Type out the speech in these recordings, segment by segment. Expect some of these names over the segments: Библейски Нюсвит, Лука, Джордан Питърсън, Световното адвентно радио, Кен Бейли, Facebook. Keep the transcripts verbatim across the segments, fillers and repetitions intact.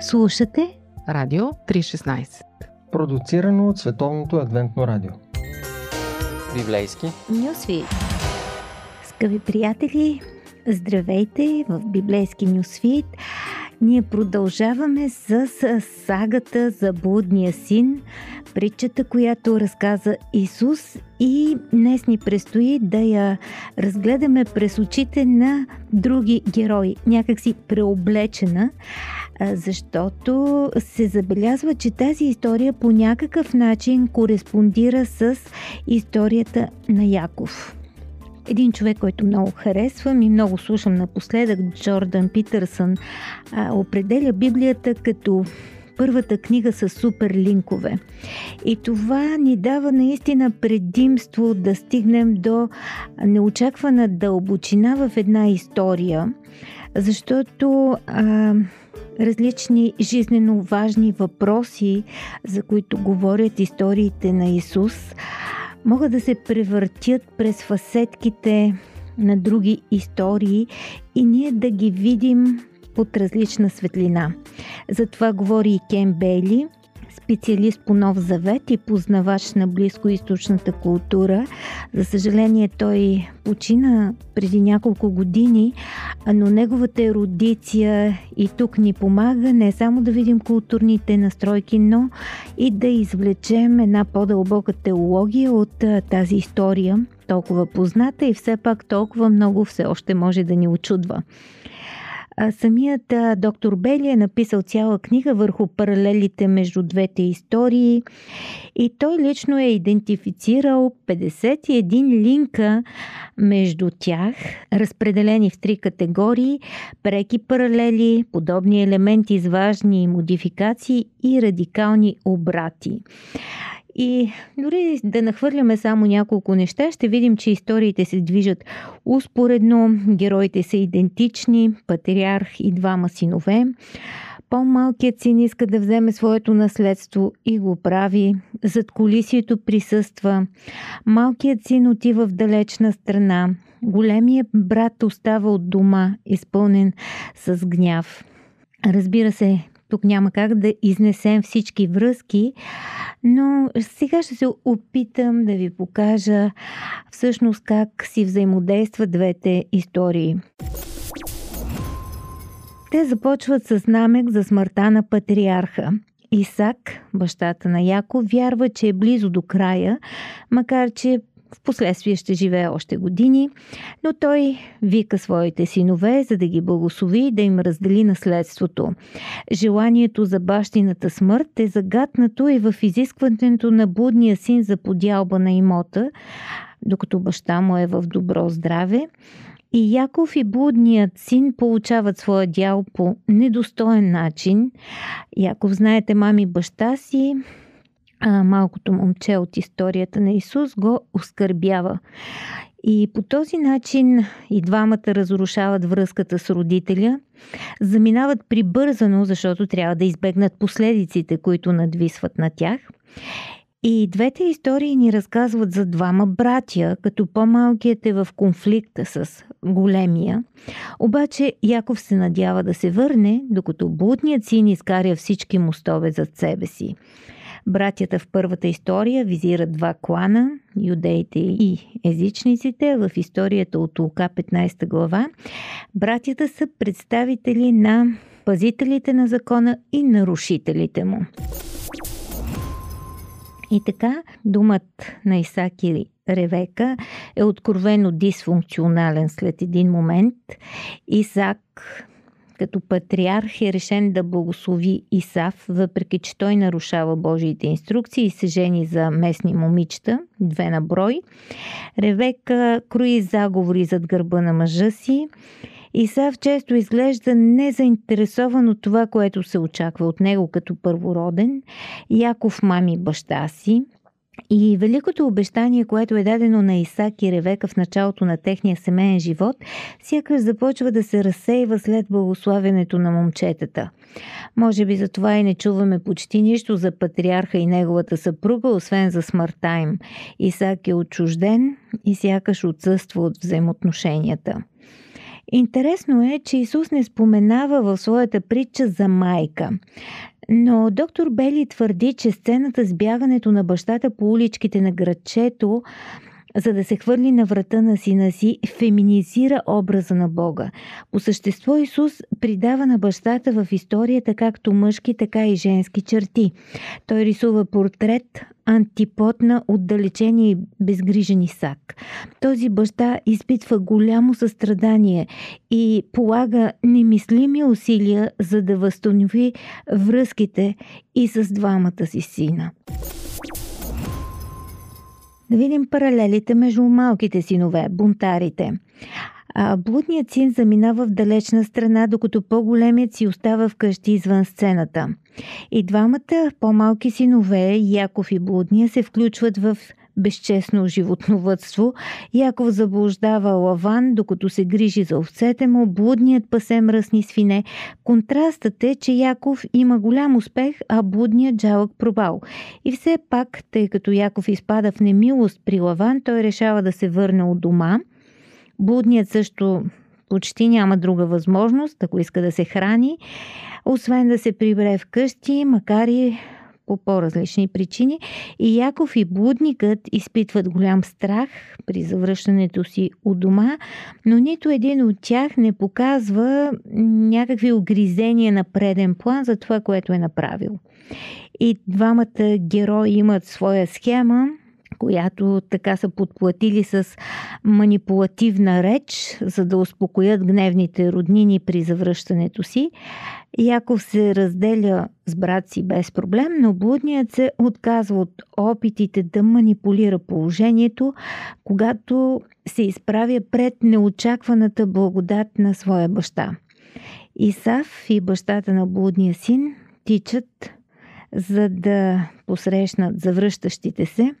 Слушате Радио триста и шестнадесет, продуцирано от Световното адвентно радио. Библейски Нюсвит. Скъпи приятели, здравейте в Библейски Нюсвит. Ние продължаваме с сагата за блудния син, притчата, която разказа Исус, и днес ни предстои да я разгледаме през очите на други герои, някакси преоблечена, защото се забелязва, че тази история по някакъв начин кореспондира с историята на Яков. Един човек, който много харесвам и много слушам напоследък, Джордан Питърсън, определя Библията като първата книга с супер линкове. И това ни дава наистина предимство да стигнем до неочаквана дълбочина в една история, защото а, различни жизнено важни въпроси, за които говорят историите на Исус, могат да се превъртят през фасетките на други истории и ние да ги видим под различна светлина. За това говори и Кен Бейли, специалист по Нов Завет и познавач на близкоизточната култура. За съжаление, той почина преди няколко години, но неговата ерудиция и тук ни помага не само да видим културните настройки, но и да извлечем една по-дълбока теология от тази история, толкова позната и все пак толкова много все още може да ни очудва. Самият доктор Бейли е написал цяла книга върху паралелите между двете истории и той лично е идентифицирал петдесет и един линка между тях, разпределени в три категории: преки паралели, подобни елементи с важни модификации и радикални обрати. И дори да нахвърляме само няколко неща, ще видим, че историите се движат успоредно, героите са идентични, патриарх и двама синове. По-малкият син иска да вземе своето наследство и го прави. Зад кулисието присъства. Малкият син отива в далечна страна. Големият брат остава от дома, изпълнен с гняв. Разбира се, тук няма как да изнесем всички връзки, но сега ще се опитам да ви покажа всъщност как си взаимодействат двете истории. Те започват с намек за смъртта на патриарха. Исак, бащата на Яков, вярва, че е близо до края, макар че впоследствие ще живее още години, но той вика своите синове, за да ги благослови и да им раздели наследството. Желанието за бащината смърт е загатнато и в изискването на блудния син за подялба на имота, докато баща му е в добро здраве. И Яков и блудният син получават своя дял по недостоен начин. Яков, знаете, мами баща си, а малкото момче от историята на Исус го оскърбява. И по този начин и двамата разрушават връзката с родителя, заминават прибързано, защото трябва да избегнат последиците, които надвисват на тях. И двете истории ни разказват за двама братя, като по-малкият е в конфликта с големия. Обаче Яков се надява да се върне, докато блудният син изкаря всички мостове зад себе си. Братята в първата история визират два клана – юдеите и езичниците. В историята от Лука петнадесета глава братята са представители на пазителите на закона и нарушителите му. И така, думът на Исак и Ревека е откровено дисфункционален след един момент. Исак като патриарх е решен да благослови Исав, въпреки че той нарушава Божиите инструкции и се жени за местни момичета, две на брой. Ревека круи заговори зад гърба на мъжа си. Исав често изглежда незаинтересован от това, което се очаква от него като първороден. Яков мами баща си. И великото обещание, което е дадено на Исак и Ревека в началото на техния семейен живот, сякаш започва да се разсейва след благославянето на момчетата. Може би за това и не чуваме почти нищо за патриарха и неговата съпруга, освен за смъртта им. Исак е отчужден и сякаш отсъства от взаимоотношенията. Интересно е, че Исус не споменава в своята притча за майка. Но доктор Бейли твърди, че сцената с бягането на бащата по уличките на градчето, за да се хвърли на врата на сина си, феминизира образа на Бога. По същество Исус придава на бащата в историята както мъжки, така и женски черти. Той рисува портрет, антипод на отдалечения и безгрижен Исак. Този баща изпитва голямо състрадание и полага немислими усилия, за да възстанови връзките и с двамата си сина. Да видим паралелите между малките синове, бунтарите. А блудният син заминава в далечна страна, докато по-големият си остава вкъщи извън сцената. И двамата по-малки синове, Яков и блудния, се включват в безчестно животновъдство. Яков заблуждава Лаван, докато се грижи за овцете му, блудният пасе мръсни свине. Контрастът е, че Яков има голям успех, а блудният жалък провал. И все пак, тъй като Яков изпада в немилост при Лаван, той решава да се върне от дома. Блудният също почти няма друга възможност, ако иска да се храни, освен да се прибере вкъщи, макар и по по-различни причини. И Яков и блудникът изпитват голям страх при завръщането си от дома, но нито един от тях не показва някакви огризения на преден план за това, което е направил. И двамата герои имат своя схема, която така са подплатили с манипулативна реч, за да успокоят гневните роднини при завръщането си. Яков се разделя с брат си без проблем, но блудният се отказва от опитите да манипулира положението, когато се изправя пред неочакваната благодат на своя баща. Исав и бащата на блудния син тичат, за да посрещнат завръщащите се.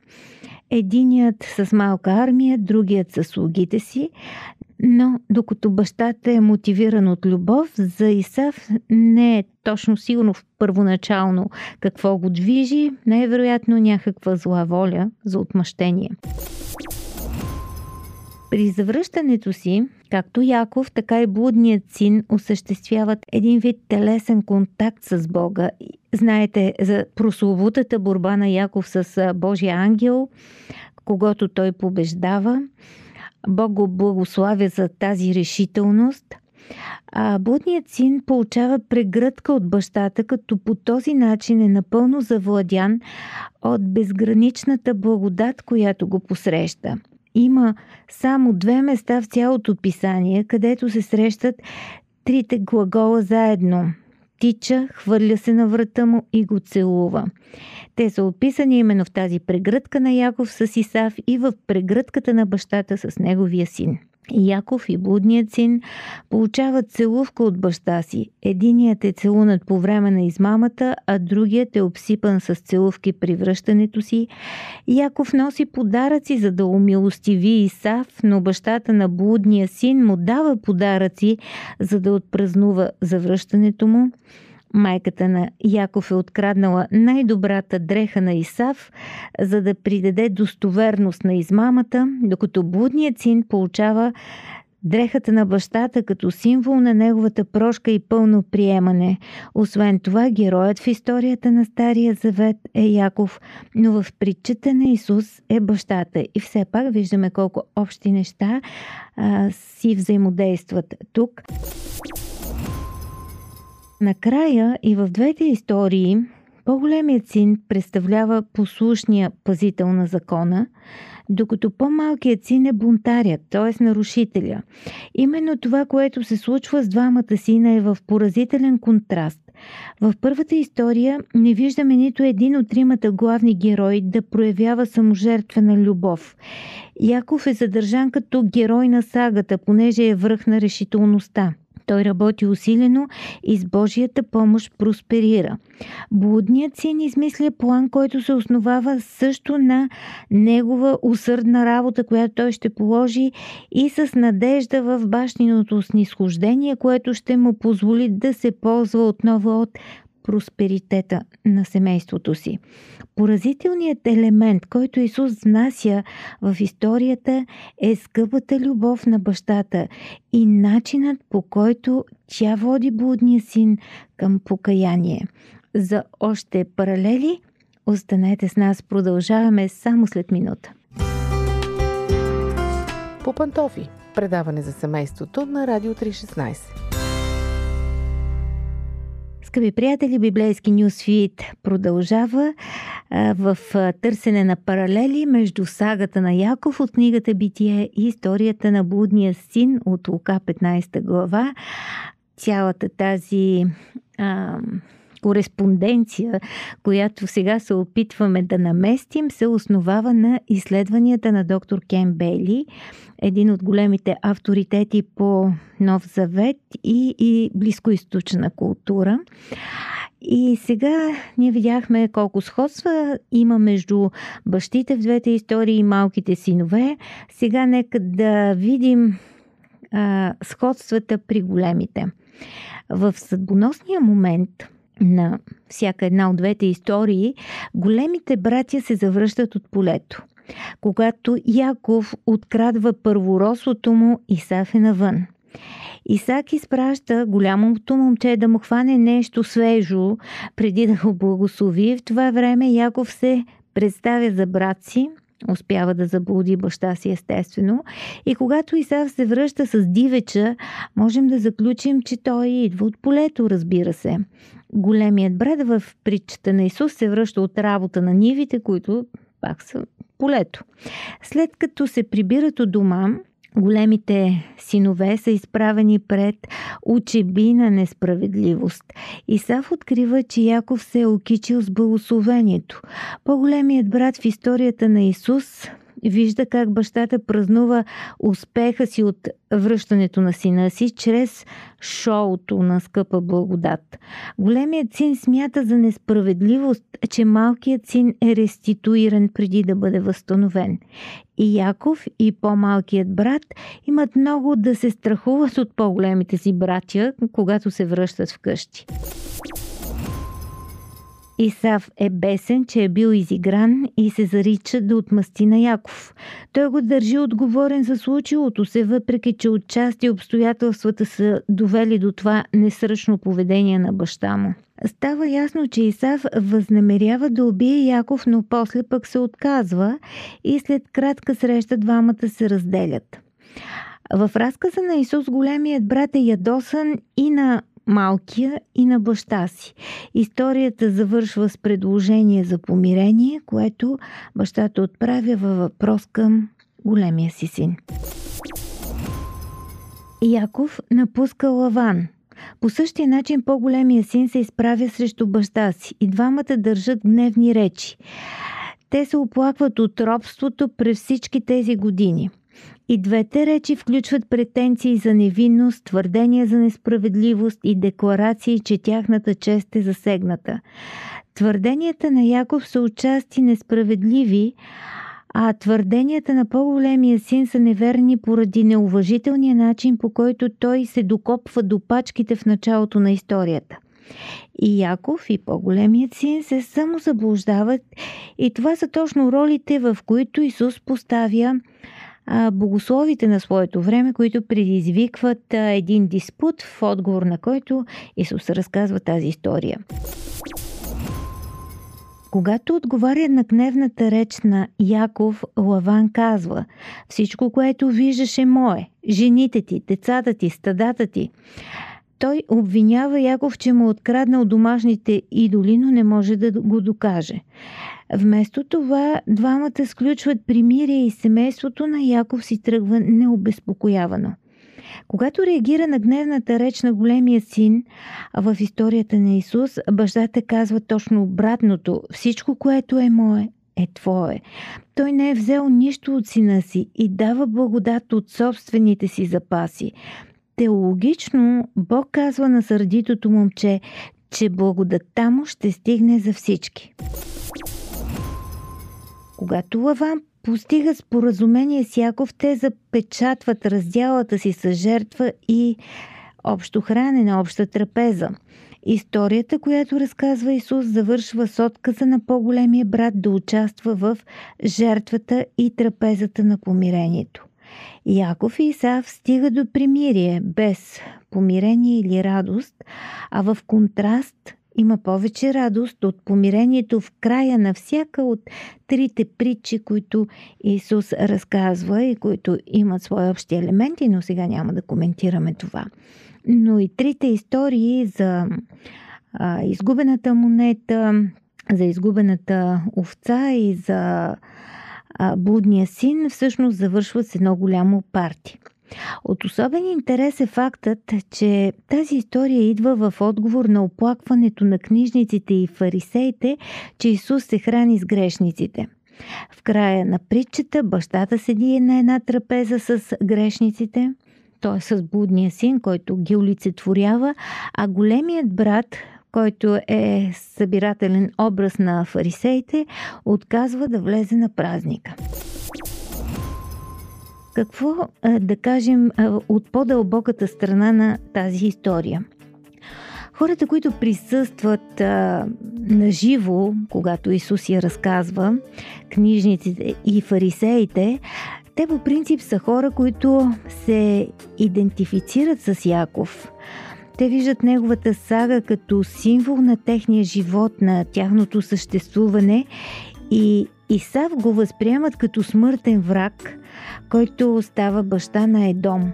Единият с малка армия, другият с слугите си, но докато бащата е мотивиран от любов, за Исав не е точно сигурно в първоначално какво го движи, най-вероятно някаква зла воля за отмъщение. При завръщането си, както Яков, така и блудният син осъществяват един вид телесен контакт с Бога. Знаете за прословутата борба на Яков с Божия ангел, когато той побеждава. Бог го благославя за тази решителност. А блудният син получава прегръдка от бащата, като по този начин е напълно завладян от безграничната благодат, която го посреща. Има само две места в цялото писание, където се срещат трите глагола заедно. Тича, хвърля се на врата му и го целува. Те са описани именно в тази прегръдка на Яков с Исав и в прегръдката на бащата с неговия син. Яков и блудният син получават целувка от баща си. Единият е целунат по време на измамата, а другият е обсипан с целувки при връщането си. Яков носи подаръци, за да умилостиви Исав, но бащата на блудния син му дава подаръци, за да отпразнува завръщането му. Майката на Яков е откраднала най-добрата дреха на Исав, за да придаде достоверност на измамата, докато блудният син получава дрехата на бащата като символ на неговата прошка и пълно приемане. Освен това, героят в историята на Стария Завет е Яков, но в притчата на Исус е бащата. И все пак виждаме колко общи неща а, си взаимодействат тук. Накрая и в двете истории по-големият син представлява послушния пазител на закона, докато по-малкият син е бунтарят, т.е. нарушителя. Именно това, което се случва с двамата сина, е в поразителен контраст. В първата история не виждаме нито един от тримата главни герои да проявява саможертвена любов. Яков е задържан като герой на сагата, понеже е връх на решителността. Той работи усилено и с Божията помощ просперира. Блудният син измисля план, който се основава също на негова усърдна работа, която той ще положи, и с надежда в бащиното снизхождение, което ще му позволи да се ползва отново от просперитета на семейството си. Поразителният елемент, който Исус внася в историята, е скъпата любов на бащата и начинът, по който тя води блудния син към покаяние. За още паралели, останете с нас, продължаваме само след минута. По пантофи. Предаване за семейството на Радио триста и шестнадесет. Скъпи приятели, Библейски Нюсвит продължава а, в а, търсене на паралели между сагата на Яков от книгата Битие и историята на блудния син от Лука петнадесета глава. Цялата тази а, кореспонденция, която сега се опитваме да наместим, се основава на изследванията на доктор Кен Бейли, един от големите авторитети по Нов Завет и, и близкоизточна култура. И сега ние видяхме колко сходства има между бащите в двете истории и малките синове. Сега нека да видим а, сходствата при големите. В съдбоносния момент на всяка една от двете истории, големите братя се завръщат от полето. Когато Яков открадва първородството му, Исав е навън. Исак изпраща голямото момче да му хване нещо свежо, преди да го благослови. В това време Яков се представя за брат си, успява да заблуди баща си, естествено. И когато Исав се връща с дивеча, можем да заключим, че той идва от полето, разбира се. Големият брат в притчата на Исус се връща от работа на нивите, които пак са полето. След като се прибират от дома, големите синове са изправени пред учеби на несправедливост. Исав открива, че Яков се е окичил с благословението. По-големият брат в историята на Исус вижда как бащата празнува успеха си от връщането на сина си чрез шоуто на скъпа благодат. Големият син смята за несправедливост, че малкият син е реституиран преди да бъде възстановен. И Яков, и по-малкият брат имат много да се страхуват от по-големите си братя, когато се връщат вкъщи. Исав е бесен, че е бил изигран и се зарича да отмъсти на Яков. Той го държи отговорен за случилото се, въпреки че отчасти обстоятелствата са довели до това несръчно поведение на баща му. Става ясно, че Исав възнамерява да убие Яков, но после пък се отказва и след кратка среща двамата се разделят. В разказа на Исус големият брат е ядосан и на малкия, и на баща си. Историята завършва с предложение за помирение, което бащата отправя във въпрос към големия си син. Яков напуска Лаван. По същия начин по-големия син се изправя срещу баща си и двамата държат гневни речи. Те се оплакват от робството през всички тези години. И двете речи включват претенции за невинност, твърдения за несправедливост и декларации, че тяхната чест е засегната. Твърденията на Яков са отчасти несправедливи, а твърденията на по-големия син са неверни поради неуважителния начин, по който той се докопва до пачките в началото на историята. И Яков, и по-големият син се самозаблуждават, и това са точно ролите, в които Исус поставя богословите на своето време, които предизвикват един диспут, в отговор на който Исус разказва тази история. Когато отговаря на гневната реч на Яков, Лаван казва: „Всичко, което виждаш е мое, жените ти, децата ти, стадата ти“. Той обвинява Яков, че му откраднал домашните идоли, но не може да го докаже. Вместо това, двамата сключват примирие и семейството на Яков си тръгва необезпокоявано. Когато реагира на гневната реч на големия син в историята на Исус, бащата казва точно обратното: „Всичко, което е мое, е твое“. Той не е взел нищо от сина си и дава благодат от собствените си запаси. Теологично Бог казва на сърдитото момче, че благодатта му ще стигне за всички. Когато Лаван постига споразумение с Яков, те запечатват раздялата си с жертва и общо хране на обща трапеза. Историята, която разказва Исус, завършва с отказа на по-големия брат да участва в жертвата и трапезата на помирението. Яков и Исав стига до примирие, без помирение или радост, а в контраст има повече радост от помирението в края на всяка от трите притчи, които Исус разказва и които имат свои общи елементи, но сега няма да коментираме това. Но и трите истории за а, изгубената монета, за изгубената овца и за а, блудния син всъщност завършват с едно голямо парти. От особен интерес е фактът, че тази история идва в отговор на оплакването на книжниците и фарисеите, че Исус се храни с грешниците. В края на притчата бащата седи на една трапеза с грешниците, т.е. с блудния син, който ги олицетворява, а големият брат, който е събирателен образ на фарисеите, отказва да влезе на празника. Какво да кажем от по-дълбоката страна на тази история? Хората, които присъстват а, наживо, когато Исус я разказва, книжниците и фарисеите, те по принцип са хора, които се идентифицират с Яков. Те виждат неговата сага като символ на техния живот, на тяхното съществуване, и Исав го възприемат като смъртен враг, който става баща на Едом.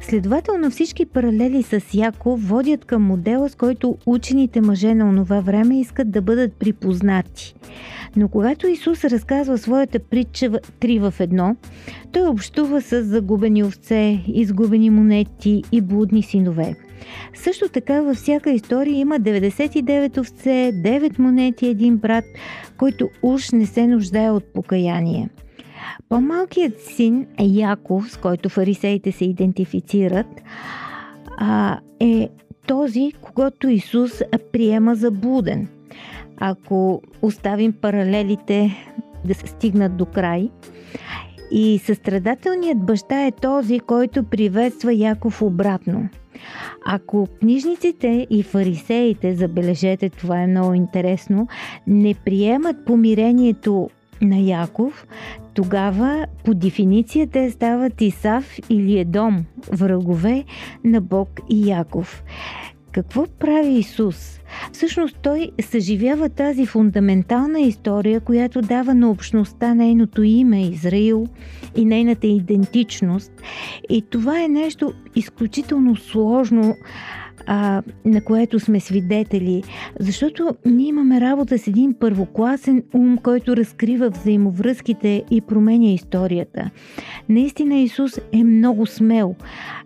Следователно всички паралели с Яков водят към модела, с който учените мъже на онова време искат да бъдат припознати. Но когато Исус разказва своята притча три в едно, той общува с загубени овце, изгубени монети и блудни синове. Също така във всяка история има деветдесет и девет овце, девет монети и един брат, който уж не се нуждае от покаяние. По-малкият син Яков, с който фарисеите се идентифицират, е този, когато Исус приема за блуден. Ако оставим паралелите да се стигнат до край, и състрадателният баща е този, който приветства Яков обратно. Ако книжниците и фарисеите, забележете, това е много интересно, не приемат помирението на Яков, тогава по дефиниция те стават Исав или Едом, врагове на Бог и Яков. Какво прави Исус? Всъщност той съживява тази фундаментална история, която дава на общността нейното име Израил и нейната идентичност. И това е нещо изключително сложно, а, на което сме свидетели, защото ние имаме работа с един първокласен ум, който разкрива взаимовръзките и променя историята. Наистина Исус е много смел,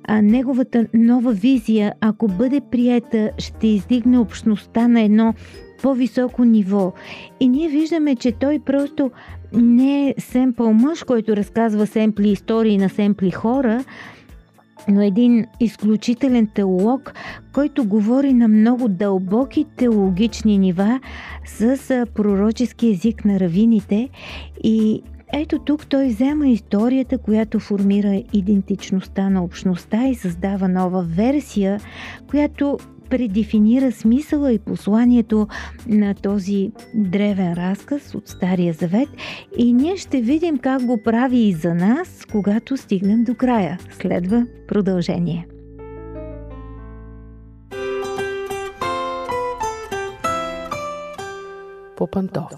а неговата нова визия, ако бъде приета, ще издигне общността на едно по-високо ниво. И ние виждаме, че той просто не е семпъл мъж, който разказва семпли истории на семпли хора, но един изключителен теолог, който говори на много дълбоки теологични нива с пророчески език на равините. И ето тук той взема историята, която формира идентичността на общността и създава нова версия, която предефинира смисъла и посланието на този древен разказ от Стария Завет, и ние ще видим как го прави и за нас, когато стигнем до края. Следва продължение. По пантофи.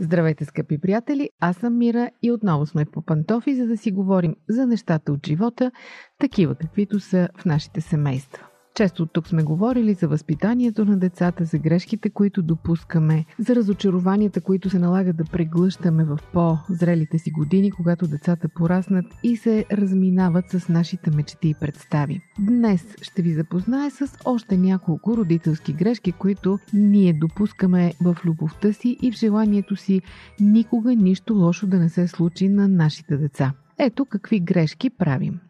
Здравейте, скъпи приятели! Аз съм Мира и отново сме по пантофи, за да си говорим за нещата от живота, такива каквито са в нашите семейства. Често тук сме говорили за възпитанието на децата, за грешките, които допускаме, за разочарованията, които се налага да преглъщаме в по-зрелите си години, когато децата пораснат и се разминават с нашите мечти и представи. Днес ще ви запозная с още няколко родителски грешки, които ние допускаме в любовта си и в желанието си никога нищо лошо да не се случи на нашите деца. Ето какви грешки правим.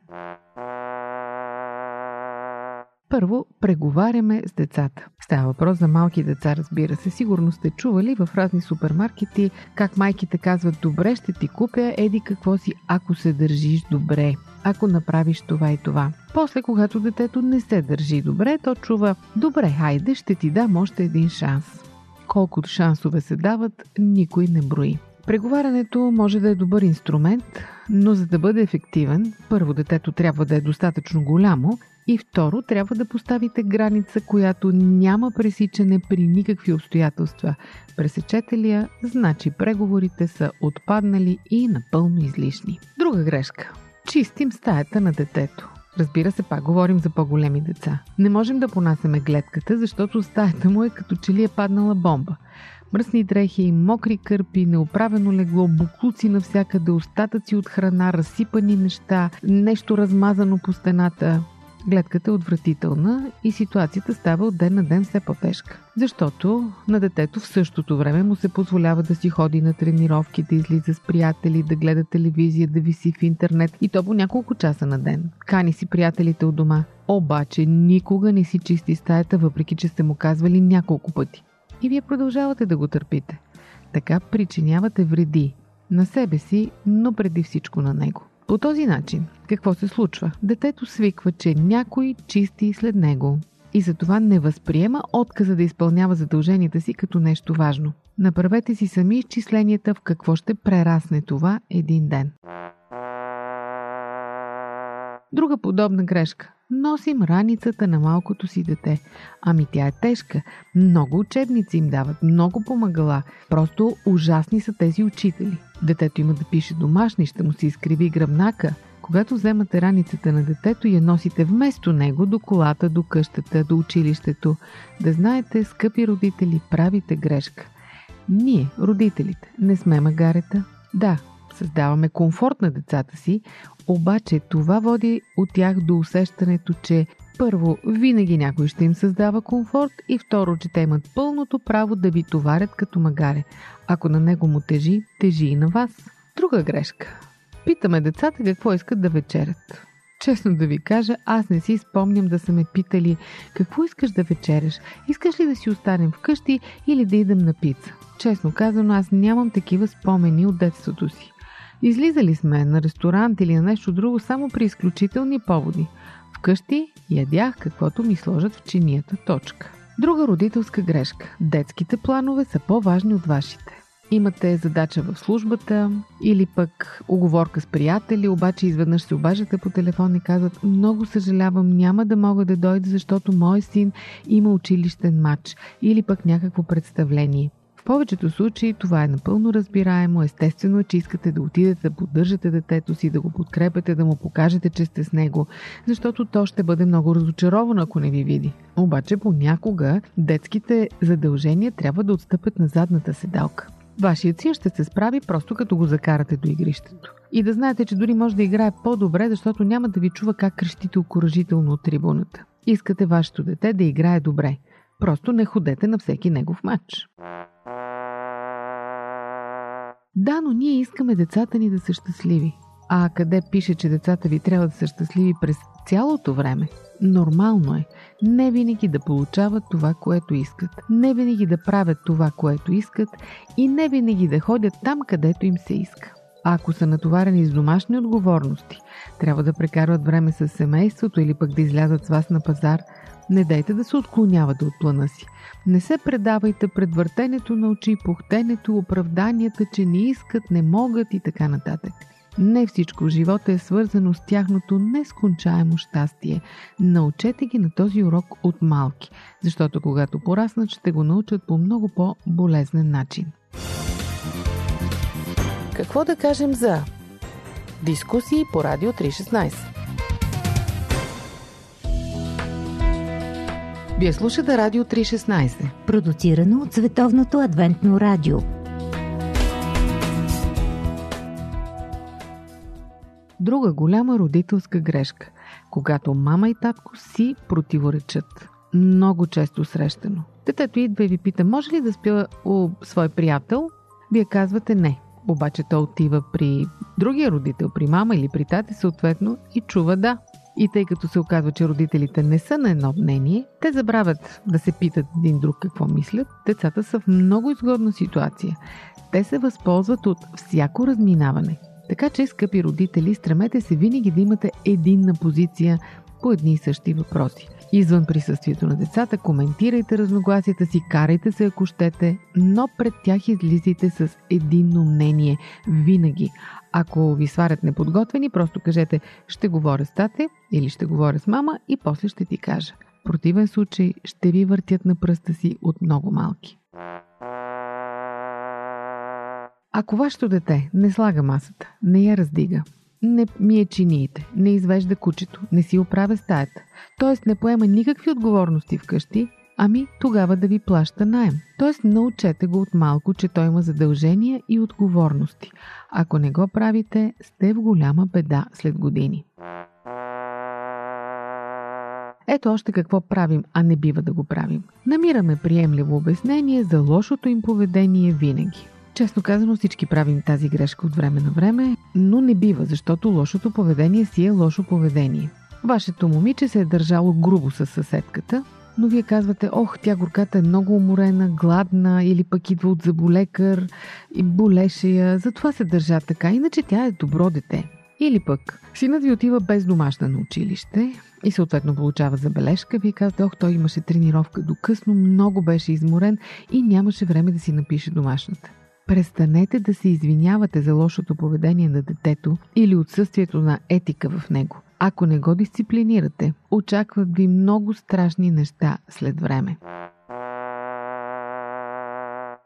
Първо, преговаряме с децата. Става въпрос за малки деца, разбира се. Сигурно сте чували в разни супермаркети как майките казват: добре, ще ти купя еди какво си, ако се държиш добре, ако направиш това и това. После, когато детето не се държи добре, то чува: добре, хайде, ще ти дам още един шанс. Колкото шансове се дават, никой не брои. Преговарянето може да е добър инструмент, но за да бъде ефективен, първо, детето трябва да е достатъчно голямо, и второ, трябва да поставите граница, която няма пресичане при никакви обстоятелства. Пресечете ли я, значи преговорите са отпаднали и напълно излишни. Друга грешка. Чистим стаята на детето. Разбира се, пак говорим за по-големи деца. Не можем да понасяме гледката, защото стаята му е като че ли е паднала бомба. Мръсни дрехи, мокри кърпи, неоправено легло, буклуци навсякъде, остатъци от храна, разсипани неща, нещо размазано по стената. Гледката е отвратителна и ситуацията става от ден на ден все по-тежка. Защото на детето в същото време му се позволява да си ходи на тренировки, да излиза с приятели, да гледа телевизия, да виси в интернет, и то по няколко часа на ден. Кани си приятелите от дома, обаче никога не си чисти стаята, въпреки че сте му казвали няколко пъти. И вие продължавате да го търпите. Така причинявате вреди на себе си, но преди всичко на него. По този начин, какво се случва? Детето свиква, че някой чисти след него и затова не възприема отказа да изпълнява задълженията си като нещо важно. Направете си сами изчисленията в какво ще прерасне това един ден. Друга подобна грешка. Носим раницата на малкото си дете. Ами тя е тежка. Много учебници им дават, много помагала. Просто ужасни са тези учители. Детето има да пише домашни, ще му се изкриви гръбнака. Когато вземате раницата на детето и я носите вместо него до колата, до къщата, до училището, да знаете, скъпи родители, правите грешка. Ние, родителите, не сме магарета. Да, създаваме комфорт на децата си, обаче това води от тях до усещането, че първо, винаги някой ще им създава комфорт, и второ, че те имат пълното право да ви товарят като магаре. Ако на него му тежи, тежи и на вас. Друга грешка. Питаме децата какво искат да вечерят. Честно да ви кажа, аз не си спомням да са ме питали: какво искаш да вечеряш? Искаш ли да си останем вкъщи или да идем на пица? Честно казано, аз нямам такива спомени от детството си. Излизали сме на ресторант или на нещо друго само при изключителни поводи. Вкъщи ядях каквото ми сложат в чинията. Точка. Друга родителска грешка. Детските планове са по-важни от вашите. Имате задача в службата или пък уговорка с приятели, обаче изведнъж се обаждате по телефон и казват: много съжалявам, няма да мога да дойда, защото мой син има училищен мач или пък някакво представление. В повечето случаи това е напълно разбираемо. Естествено е, че искате да отидете да поддържате детето си, да го подкрепете, да му покажете, че сте с него, защото то ще бъде много разочаровано, ако не ви види. Обаче понякога детските задължения трябва да отстъпят на задната седалка. Вашият син ще се справи, просто като го закарате до игрището. И да знаете, че дори може да играе по-добре, защото няма да ви чува как крещите окуражително от трибуната. Искате вашето дете да играе добре. Просто не ходете на всеки негов мач. Да, но ние искаме децата ни да са щастливи. А къде пише, че децата ви трябва да са щастливи през цялото време? Нормално е не винаги да получават това, което искат, не винаги да правят това, което искат, и не винаги да ходят там, където им се иска. А ако са натоварени с домашни отговорности, трябва да прекарват време с семейството или пък да излязат с вас на пазар, не дайте да се отклонявате от плана си. Не се предавайте пред въртенето на очи, пухтенето, оправданията, че не искат, не могат и така нататък. Не всичко в живота е свързано с тяхното нескончаемо щастие. Научете ги на този урок от малки, защото когато пораснат, ще го научат по много по-болезнен начин. Какво да кажем за дискусии по Радио три шестнайсет? Вие слушате Радио триста и шестнадесет, продуцирано от Световното адвентно радио. Друга голяма родителска грешка, когато мама и татко си противоречат. Много често срещано. Детето идва и ви пита, може ли да спя у свой приятел? Вие казвате не. Обаче той отива при другия родител, при мама или при тате съответно, и чува да. И тъй като се оказва, че родителите не са на едно мнение, те забравят да се питат един друг какво мислят, децата са в много изгодна ситуация. Те се възползват от всяко разминаване. Така че, скъпи родители, стремете се винаги да имате единна позиция по едни и същи въпроси. Извън присъствието на децата, коментирайте разногласията си, карайте се ако щете, но пред тях излизайте с единно мнение винаги. Ако ви сварят неподготвени, просто кажете «Ще говоря с тате» или «Ще говоря с мама» и после ще ти кажа. В противен случай ще ви въртят на пръста си от много малки. Ако вашето дете не слага масата, не я раздига, не мие чиниите, не извежда кучето, не си оправя стаята, т.е. не поема никакви отговорности вкъщи, ами тогава да ви плаща наем. Т.е. научете го от малко, че той има задължения и отговорности. Ако не го правите, сте в голяма беда след години. Ето още какво правим, а не бива да го правим. Намираме приемливо обяснение за лошото им поведение винаги. Честно казано, всички правим тази грешка от време на време, но не бива, защото лошото поведение си е лошо поведение. Вашето момиче се е държало грубо с съседката, но вие казвате, ох, тя горката е много уморена, гладна или пък идва от заболекар и болеше я, затова се държа така, иначе тя е добро дете. Или пък, синът ви отива без домашна на училище и съответно получава забележка. Вие казвате, ох, той имаше тренировка до късно, много беше изморен и нямаше време да си напише домашната. Престанете да се извинявате за лошото поведение на детето или отсъствието на етика в него. Ако не го дисциплинирате, очакват ви много страшни неща след време.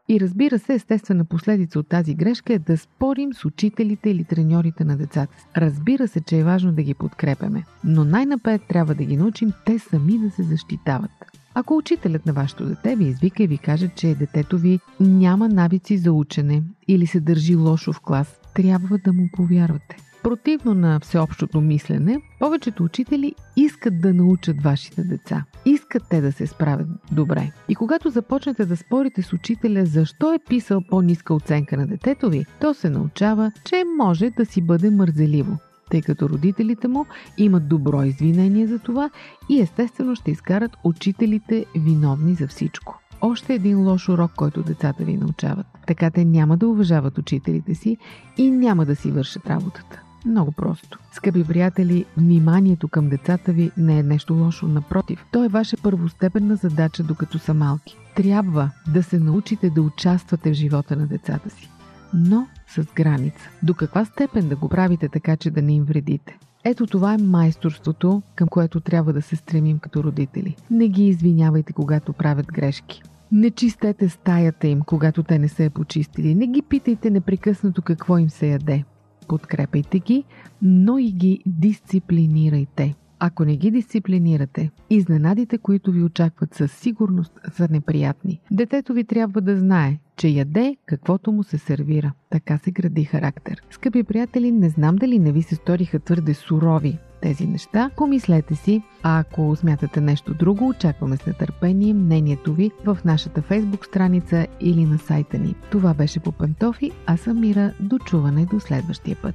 И разбира се, естествена последица от тази грешка е да спорим с учителите или треньорите на децата. Разбира се, че е важно да ги подкрепяме, но най-напред трябва да ги научим те сами да се защитават. Ако учителят на вашето дете ви извика и ви каже, че детето ви няма навици за учене или се държи лошо в клас, трябва да му повярвате. Противно на всеобщото мислене, повечето учители искат да научат вашите деца. Искат те да се справят добре. И когато започнете да спорите с учителя защо е писал по-ниска оценка на детето ви, то се научава, че може да си бъде мързеливо, тъй като родителите му имат добро извинение за това и естествено ще изкарат учителите виновни за всичко. Още един лош урок, който децата ви научават. Така те няма да уважават учителите си и няма да си вършат работата. Много просто. Скъпи приятели, вниманието към децата ви не е нещо лошо, напротив. То е ваша първостепенна задача, докато са малки. Трябва да се научите да участвате в живота на децата си, но с граница. До каква степен да го правите така, че да не им вредите? Ето това е майсторството, към което трябва да се стремим като родители. Не ги извинявайте, когато правят грешки. Не чистете стаята им, когато те не са я почистили. Не ги питайте непрекъснато какво им се яде. Подкрепяйте ги, но и ги дисциплинирайте. Ако не ги дисциплинирате, изненадите, които ви очакват, със сигурност са неприятни. Детето ви трябва да знае, че яде каквото му се сервира. Така се гради характер. Скъпи приятели, не знам дали не ви се сториха твърде сурови тези неща. Помислете си, а ако смятате нещо друго, очакваме с нетърпение мнението ви в нашата Facebook страница или на сайта ни. Това беше по пантофи, аз съм Мира, до чуване до следващия път.